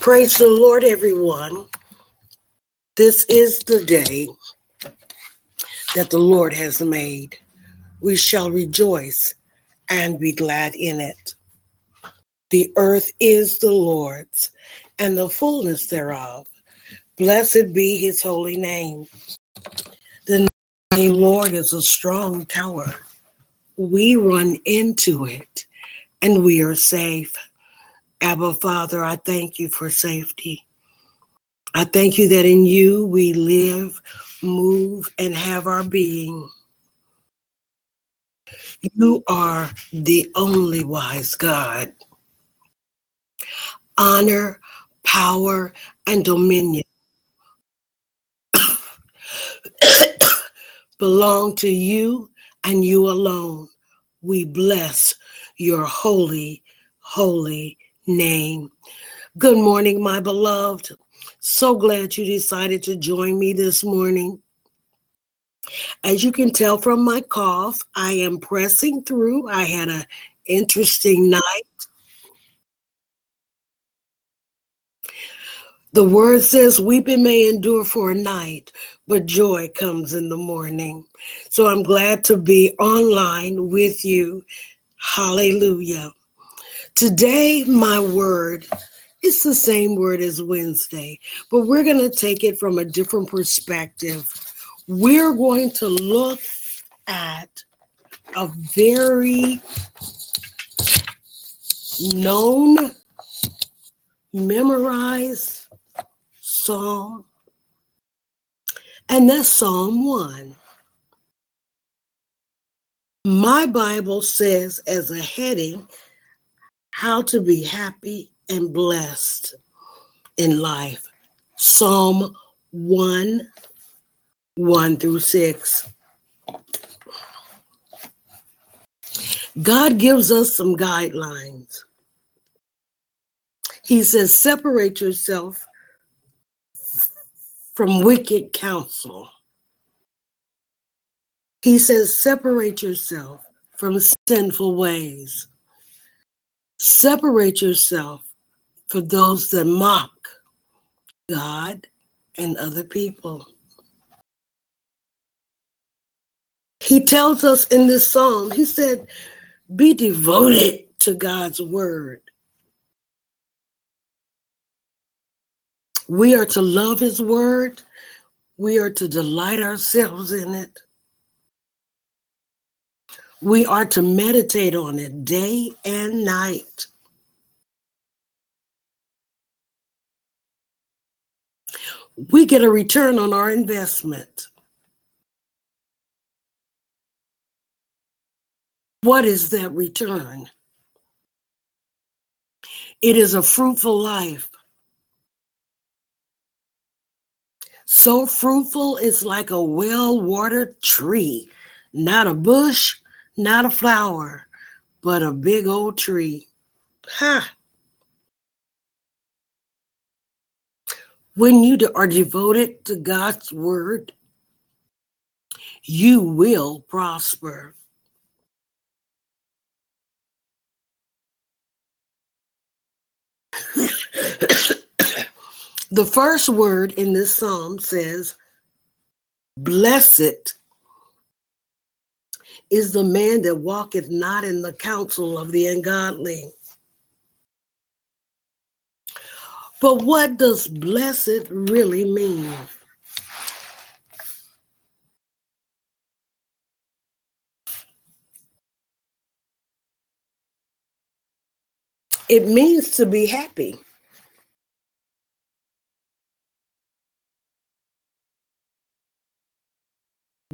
Praise the Lord, everyone. This is the day that the Lord has made. We shall rejoice and be glad in it. The earth is the Lord's, and the fullness thereof. Blessed be his holy name. The name of the Lord is a strong tower. We run into it, and we are safe. Abba, Father, I thank you for safety. I thank you that in you we live, move, and have our being. You are the only wise God. Honor, power, and dominion belong to you and you alone. We bless your holy, holy name. Good morning, my beloved. So glad you decided to join me this morning. As you can tell from my cough, I am pressing through. I had an interesting night. The word says weeping may endure for a night, but joy comes in the morning. So I'm glad to be online with you. Hallelujah. Today, my word, it's the same word as Wednesday, but we're going to take it from a different perspective. We're going to look at a very known, memorized psalm, and that's Psalm 1. My Bible says as a heading, how to be happy and blessed in life. Psalm 1, 1 through 6. God gives us some guidelines. He says, separate yourself from wicked counsel. He says, separate yourself from sinful ways. Separate yourself from those that mock God and other people. He tells us in this psalm, he said, be devoted to God's word. We are to love his word. We are to delight ourselves in it. We are to meditate on it day and night. We get a return on our investment. What is that return? It is a fruitful life. So fruitful, it's like a well-watered tree, not a bush. Not a flower, but a big old tree. Ha! When you are devoted to God's word, you will prosper. The first word in this psalm says, blessed is the man that walketh not in the counsel of the ungodly. But what does blessed really mean? It means to be happy.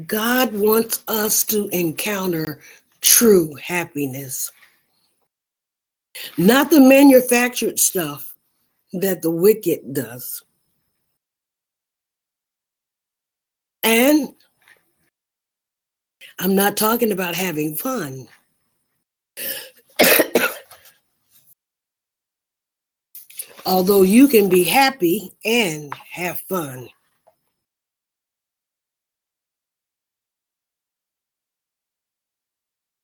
God wants us to encounter true happiness. Not the manufactured stuff, that the wicked does. And I'm not talking about having fun. Although you can be happy and have fun.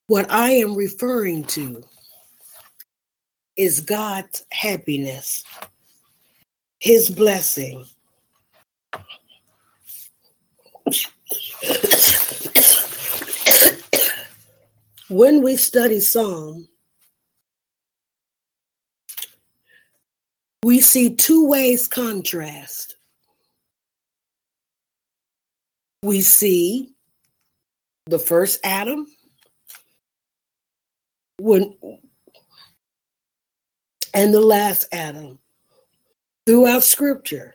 What I am referring to is God's happiness, His blessing. When we study Psalm, we see two ways contrast. We see the first Adam, and the last Adam. Throughout Scripture,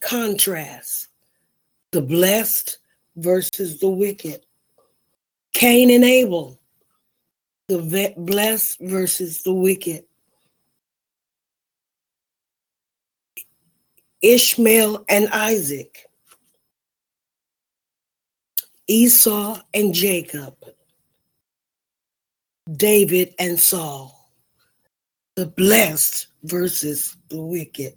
contrast the blessed versus the wicked. Cain and Abel, the blessed versus the wicked. Ishmael and Isaac, Esau and Jacob, David and Saul. The blessed versus the wicked.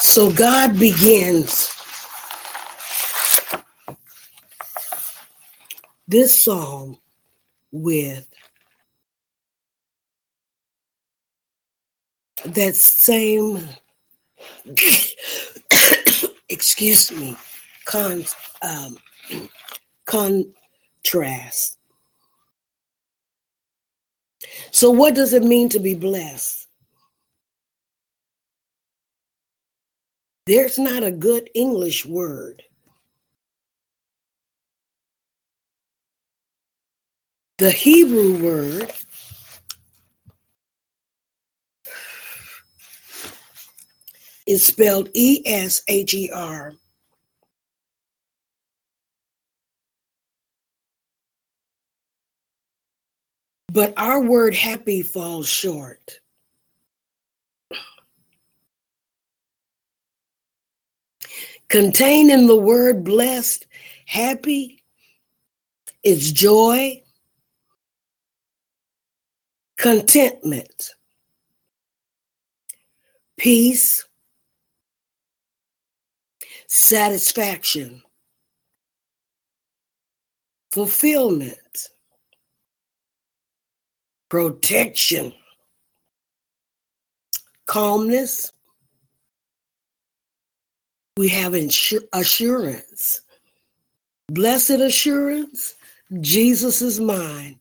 So God begins this psalm with that same, excuse me, contrast. So what does it mean to be blessed? There's not a good English word. The Hebrew word is spelled E-S-H-E-R. But our word happy falls short. Contained in the word blessed, happy, is joy, contentment, peace, satisfaction, fulfillment, protection, calmness. We have assurance. Blessed assurance, Jesus is mine.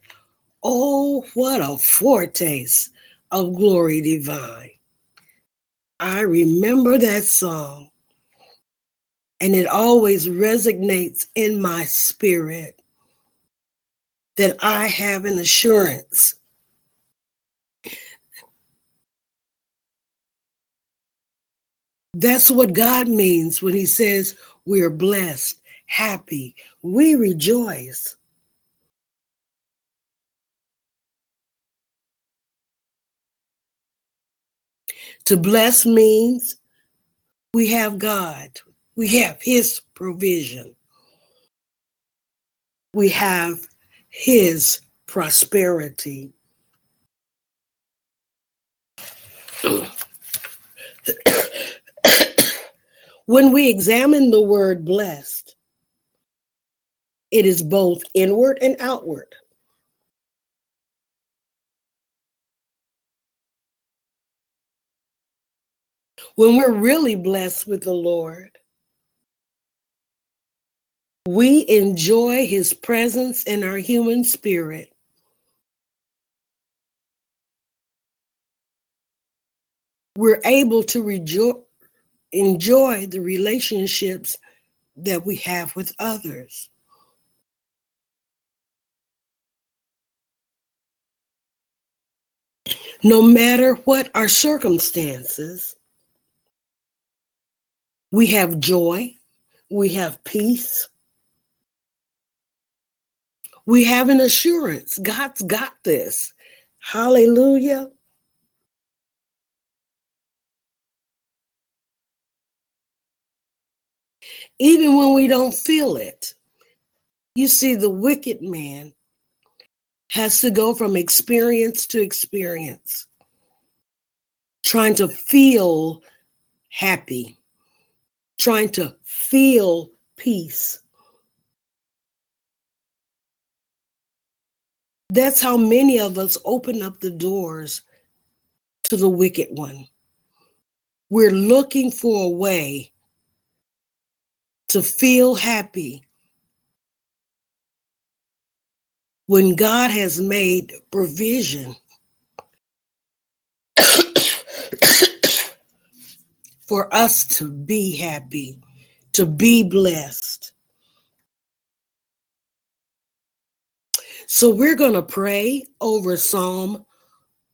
Oh, what a foretaste of glory divine. I remember that song, and it always resonates in my spirit that I have an assurance. That's what God means when He says we're blessed, happy, we rejoice. To bless means we have God, we have His provision, we have His prosperity. When we examine the word blessed, it is both inward and outward. When we're really blessed with the Lord, we enjoy His presence in our human spirit. We're able to enjoy the relationships that we have with others. No matter what our circumstances, we have joy, we have peace, We have an assurance. God's got this. Hallelujah. Even when we don't feel it, you see, the wicked man has to go from experience to experience, trying to feel happy, trying to feel peace. That's how many of us open up the doors to the wicked one. We're looking for a way to feel happy when God has made provision for us to be happy, to be blessed. So we're going to pray over Psalm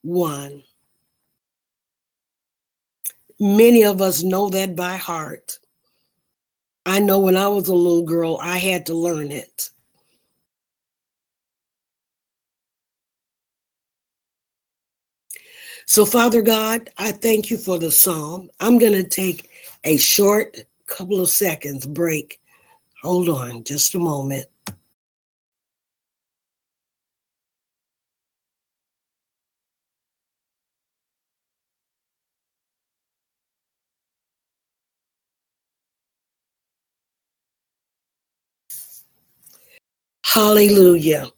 1. Many of us know that by heart. I know when I was a little girl, I had to learn it. So, Father God, I thank you for the psalm. I'm going to take a short couple of seconds break. Hold on just a moment. Hallelujah.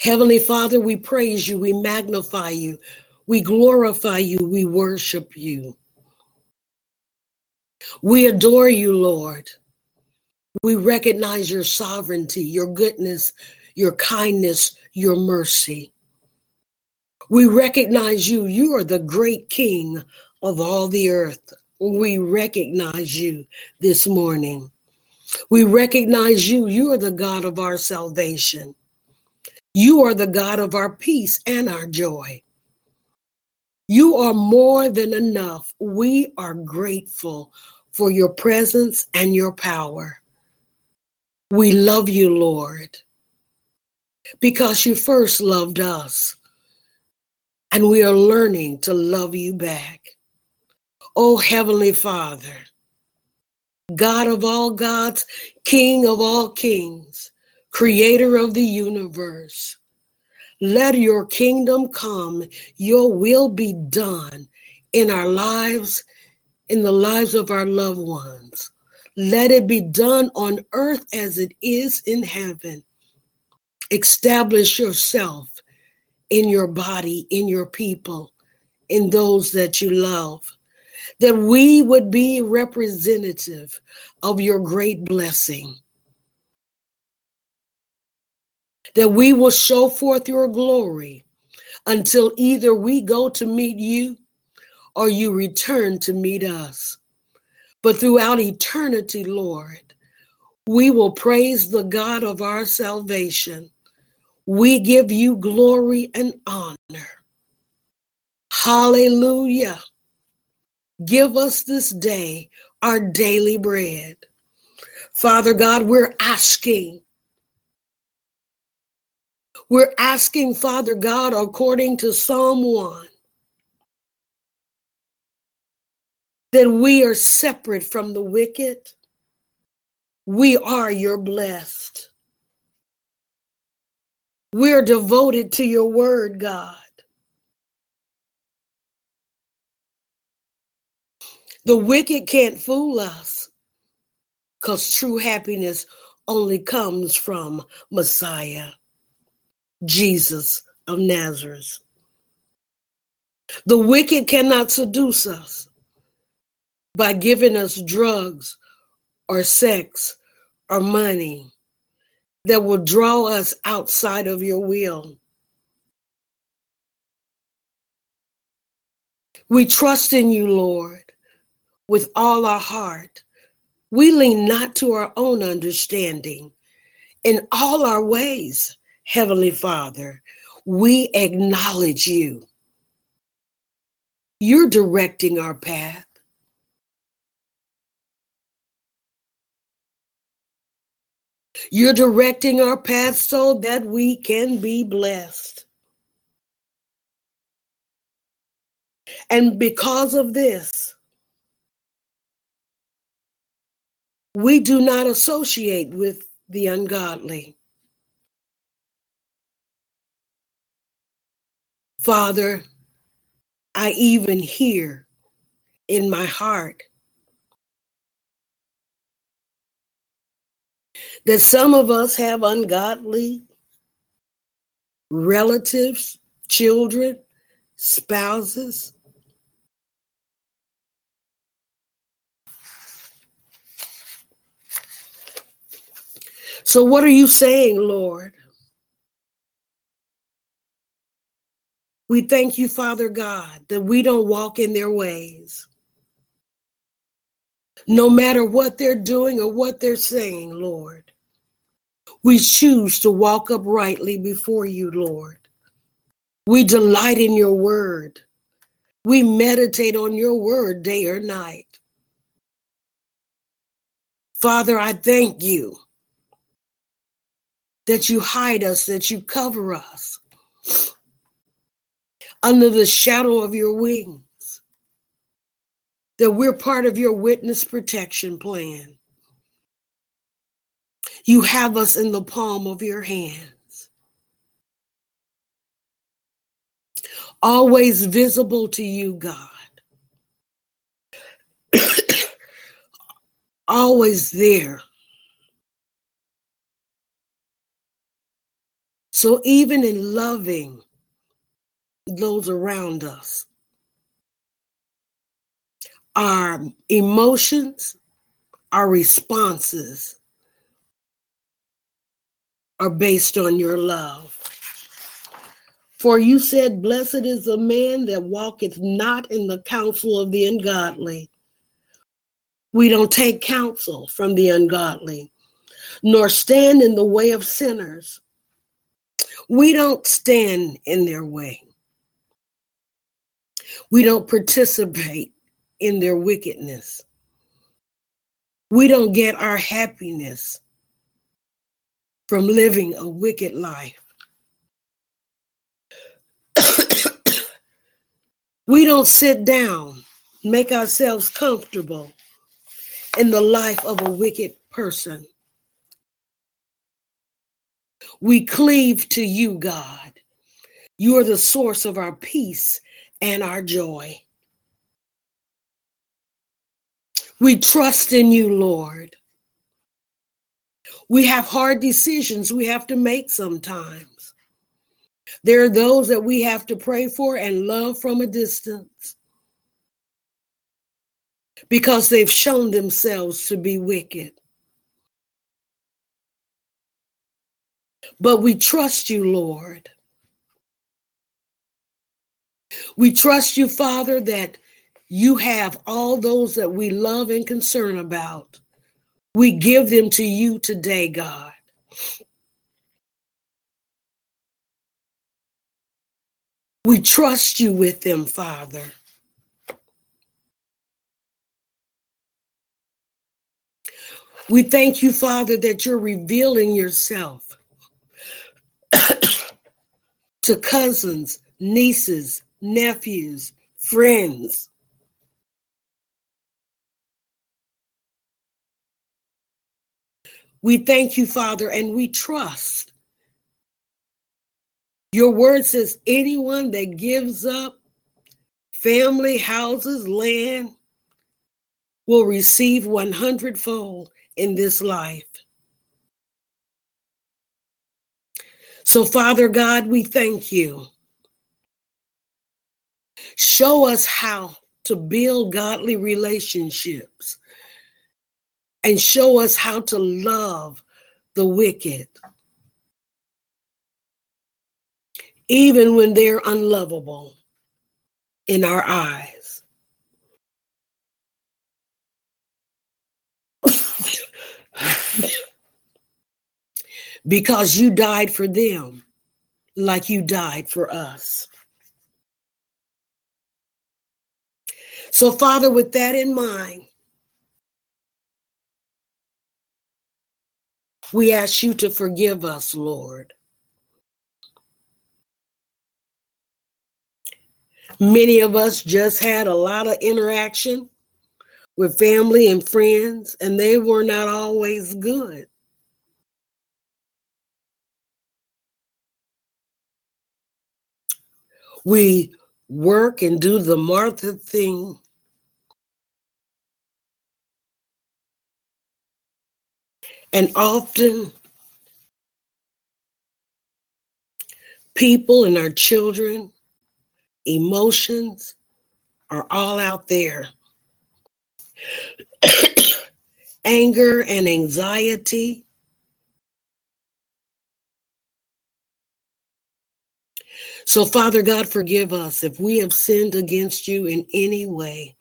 Heavenly Father, we praise you, we magnify you, we glorify you, we worship you. We adore you, Lord. We recognize your sovereignty, your goodness, your kindness, your mercy. We recognize you. You are the great King of all the earth. We recognize you this morning. We recognize you. You are the God of our salvation. You are the God of our peace and our joy. You are more than enough. We are grateful for your presence and your power. We love you, Lord, because you first loved us, and we are learning to love you back. Oh, Heavenly Father, God of all gods, King of all kings, Creator of the universe, let your kingdom come, your will be done in our lives, in the lives of our loved ones. Let it be done on earth as it is in heaven. Establish yourself in your body, in your people, in those that you love, that we would be representative of your great blessing, that we will show forth your glory until either we go to meet you or you return to meet us. But throughout eternity, Lord, we will praise the God of our salvation. We give you glory and honor. Hallelujah. Give us this day our daily bread. Father God, we're asking, Father God, according to Psalm 1, that we are separate from the wicked. We are your blessed. We're devoted to your word, God. The wicked can't fool us, because true happiness only comes from Messiah, Jesus of Nazareth. The wicked cannot seduce us by giving us drugs or sex or money that will draw us outside of your will. We trust in you, Lord, with all our heart. We lean not to our own understanding. In all our ways, Heavenly Father, we acknowledge you. You're directing our path. You're directing our path so that we can be blessed. And because of this, we do not associate with the ungodly. Father, I even hear in my heart that some of us have ungodly relatives, children, spouses. So what are you saying, Lord? We thank you, Father God, that we don't walk in their ways. No matter what they're doing or what they're saying, Lord, we choose to walk uprightly before you, Lord. We delight in your word. We meditate on your word day or night. Father, I thank you that you hide us, that you cover us under the shadow of your wings, that we're part of your witness protection plan. You have us in the palm of your hands, always visible to you, God, always there. So even in loving those around us, our emotions, our responses are based on your love. For you said, blessed is the man that walketh not in the counsel of the ungodly. We don't take counsel from the ungodly, nor stand in the way of sinners. We don't stand in their way. We don't participate in their wickedness. We don't get our happiness from living a wicked life. We don't sit down, make ourselves comfortable in the life of a wicked person. We cleave to you, God. You are the source of our peace and our joy. We trust in you, Lord. We have hard decisions we have to make sometimes. There are those that we have to pray for and love from a distance because they've shown themselves to be wicked. But we trust you, Lord. We trust you, Father, that you have all those that we love and concern about. We give them to you today, God. We trust you with them, Father. We thank you, Father, that you're revealing yourself to cousins, nieces, nephews, friends. We thank you, Father, and we trust. Your word says anyone that gives up family, houses, land will receive 100-fold in this life. So, Father God, we thank you. Show us how to build godly relationships and show us how to love the wicked, even when they're unlovable in our eyes. Because you died for them like you died for us. So, Father, with that in mind, We ask you to forgive us, Lord. Many of us just had a lot of interaction with family and friends, and they were not always good. We work and do the Martha thing. And often, people and our children, emotions are all out there. Anger and anxiety. So, Father God, forgive us if we have sinned against you in any way,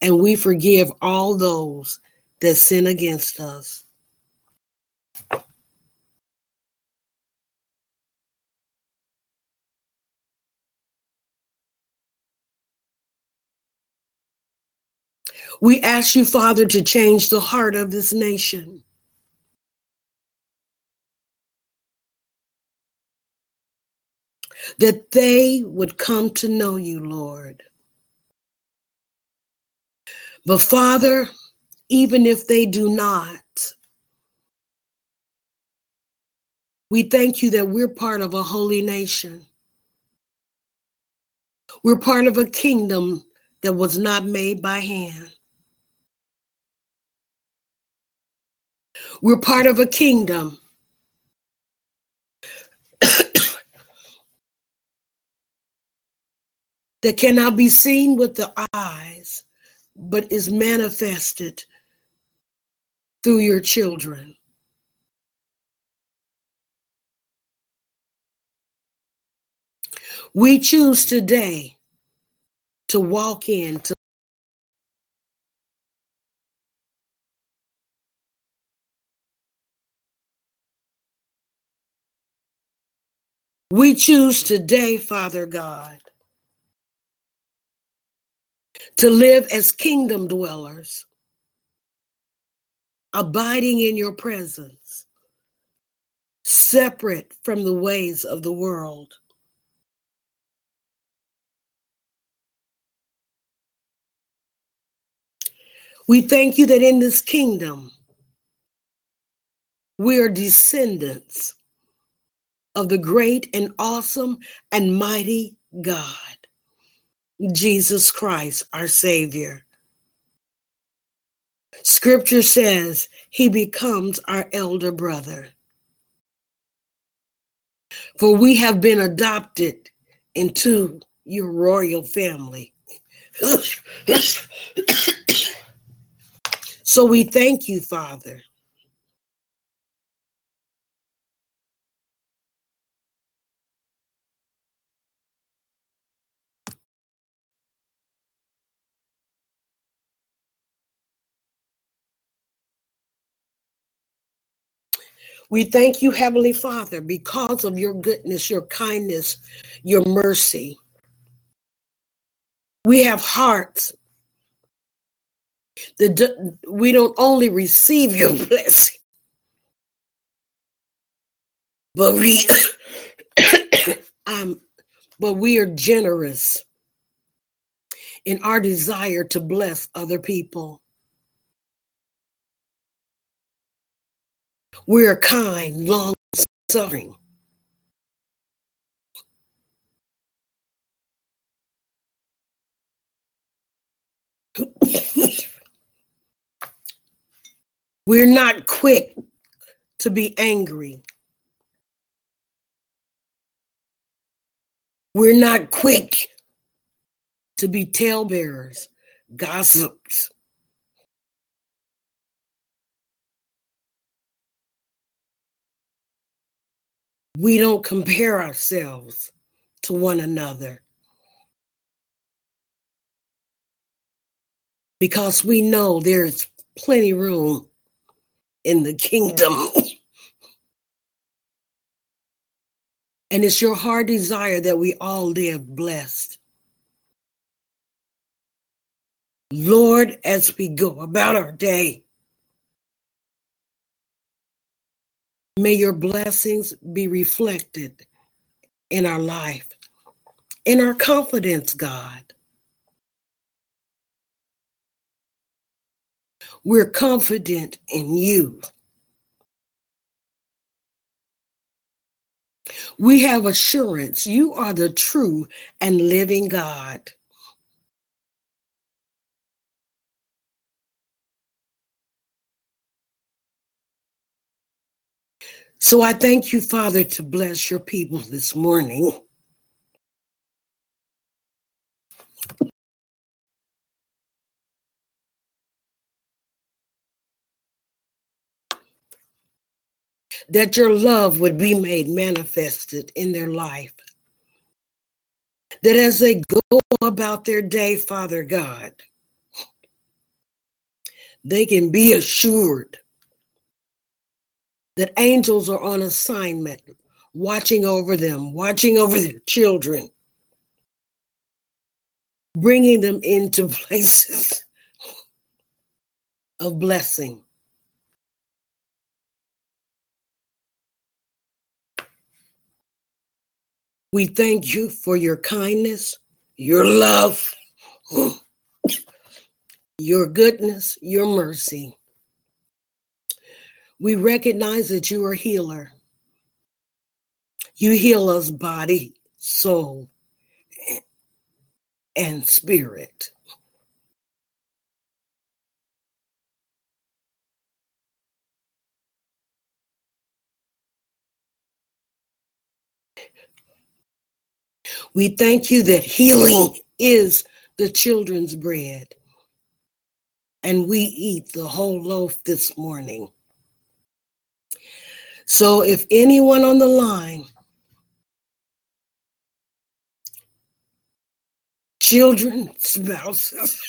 and we forgive all those that sin against us. We ask you, Father, to change the heart of this nation. That they would come to know you, Lord. But Father, even if they do not, we thank you that we're part of a holy nation. We're part of a kingdom that was not made by hand. We're part of a kingdom that cannot be seen with the eyes, but is manifested through your children. We choose today to walk into We choose today, Father God, to live as kingdom dwellers, abiding in your presence, separate from the ways of the world. We thank you that in this kingdom, we are descendants of the great and awesome and mighty God, Jesus Christ, our Savior. Scripture says he becomes our elder brother. For we have been adopted into your royal family. So we thank you, Father. We thank you, Heavenly Father, because of your goodness, your kindness, your mercy. We have hearts that we don't only receive your blessing, but we are generous in our desire to bless other people. We are kind, long-suffering. We're not quick to be angry. We're not quick to be talebearers, gossips. We don't compare ourselves to one another because we know there's plenty of room in the kingdom. And it's your heart desire that we all live blessed. Lord, as we go about our day, May your blessings be reflected in our life, in our confidence, God. We're confident in you. We have assurance. You are the true and living God. So I thank you, Father, to bless your people this morning. That your love would be made manifested in their life. That as they go about their day, Father God, they can be assured that angels are on assignment, watching over them, watching over their children, bringing them into places of blessing. We thank you for your kindness, your love, your goodness, your mercy. We recognize that you are a healer. You heal us body, soul, and spirit. We thank you that healing is the children's bread, and we eat the whole loaf this morning. So if anyone on the line, children, spouses,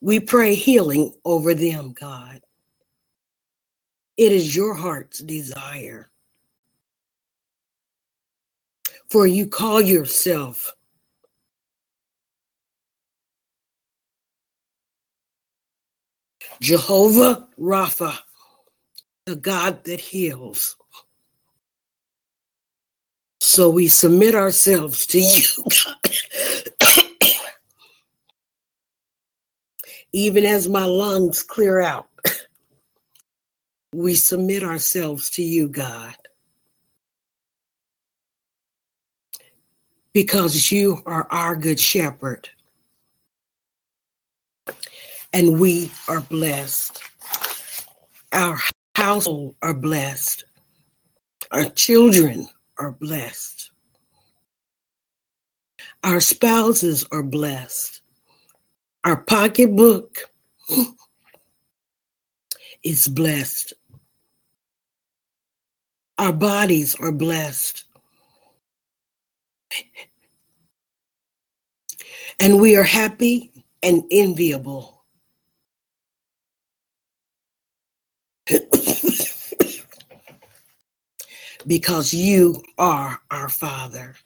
we pray healing over them, God. It is your heart's desire. For you call yourself Jehovah Rapha, the God that heals. So we submit ourselves to you, God. Even as my lungs clear out, we submit ourselves to you, God. Because you are our good shepherd. And we are blessed. Our household are blessed. Our children are blessed. Our spouses are blessed. Our pocketbook is blessed. Our bodies are blessed. And we are happy and enviable. Because you are our Father.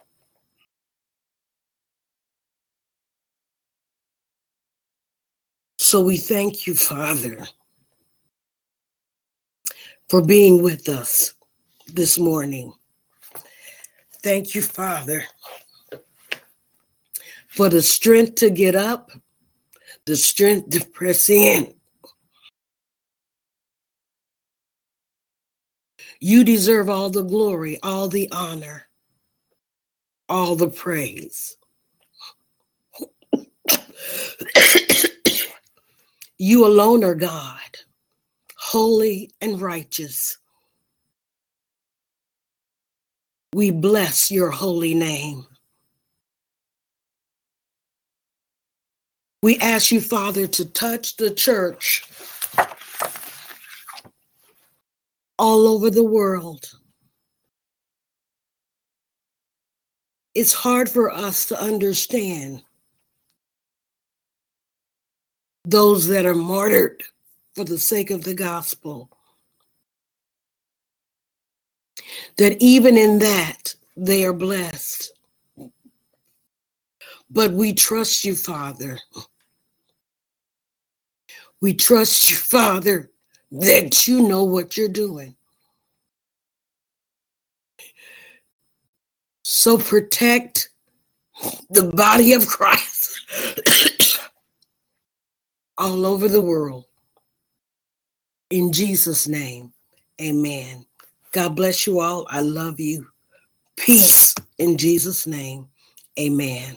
So we thank you, Father, for being with us this morning. Thank you, Father, for the strength to get up, the strength to press in. You deserve all the glory, all the honor, all the praise. You alone are God, holy and righteous. We bless your holy name. We ask you, Father, to touch the church all over the world. It's hard for us to understand those that are martyred for the sake of the gospel. That even in that, they are blessed. But we trust you, Father. We trust you, Father, that you know what you're doing. So protect the body of Christ all over the world. In Jesus' name, amen. God bless you all. I love you. Peace in Jesus' name. Amen.